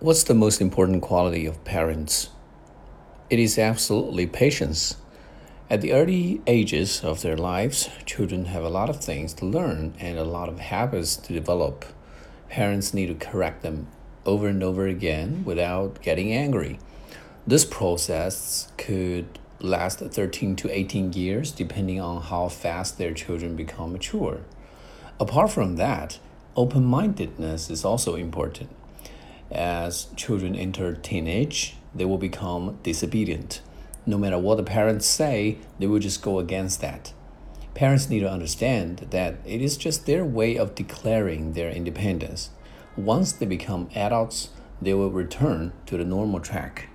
What's the most important quality of parents? It is absolutely patience. At the early ages of their lives, children have a lot of things to learn and a lot of habits to develop. Parents need to correct them over and over again without getting angry. This process could last 13 to 18 years, depending on how fast their children become mature. Apart from that, open-mindedness is also important. As children enter teenage, they will become disobedient. No matter what the parents say, they will just go against that. Parents need to understand that it is just their way of declaring their independence. Once they become adults, they will return to the normal track.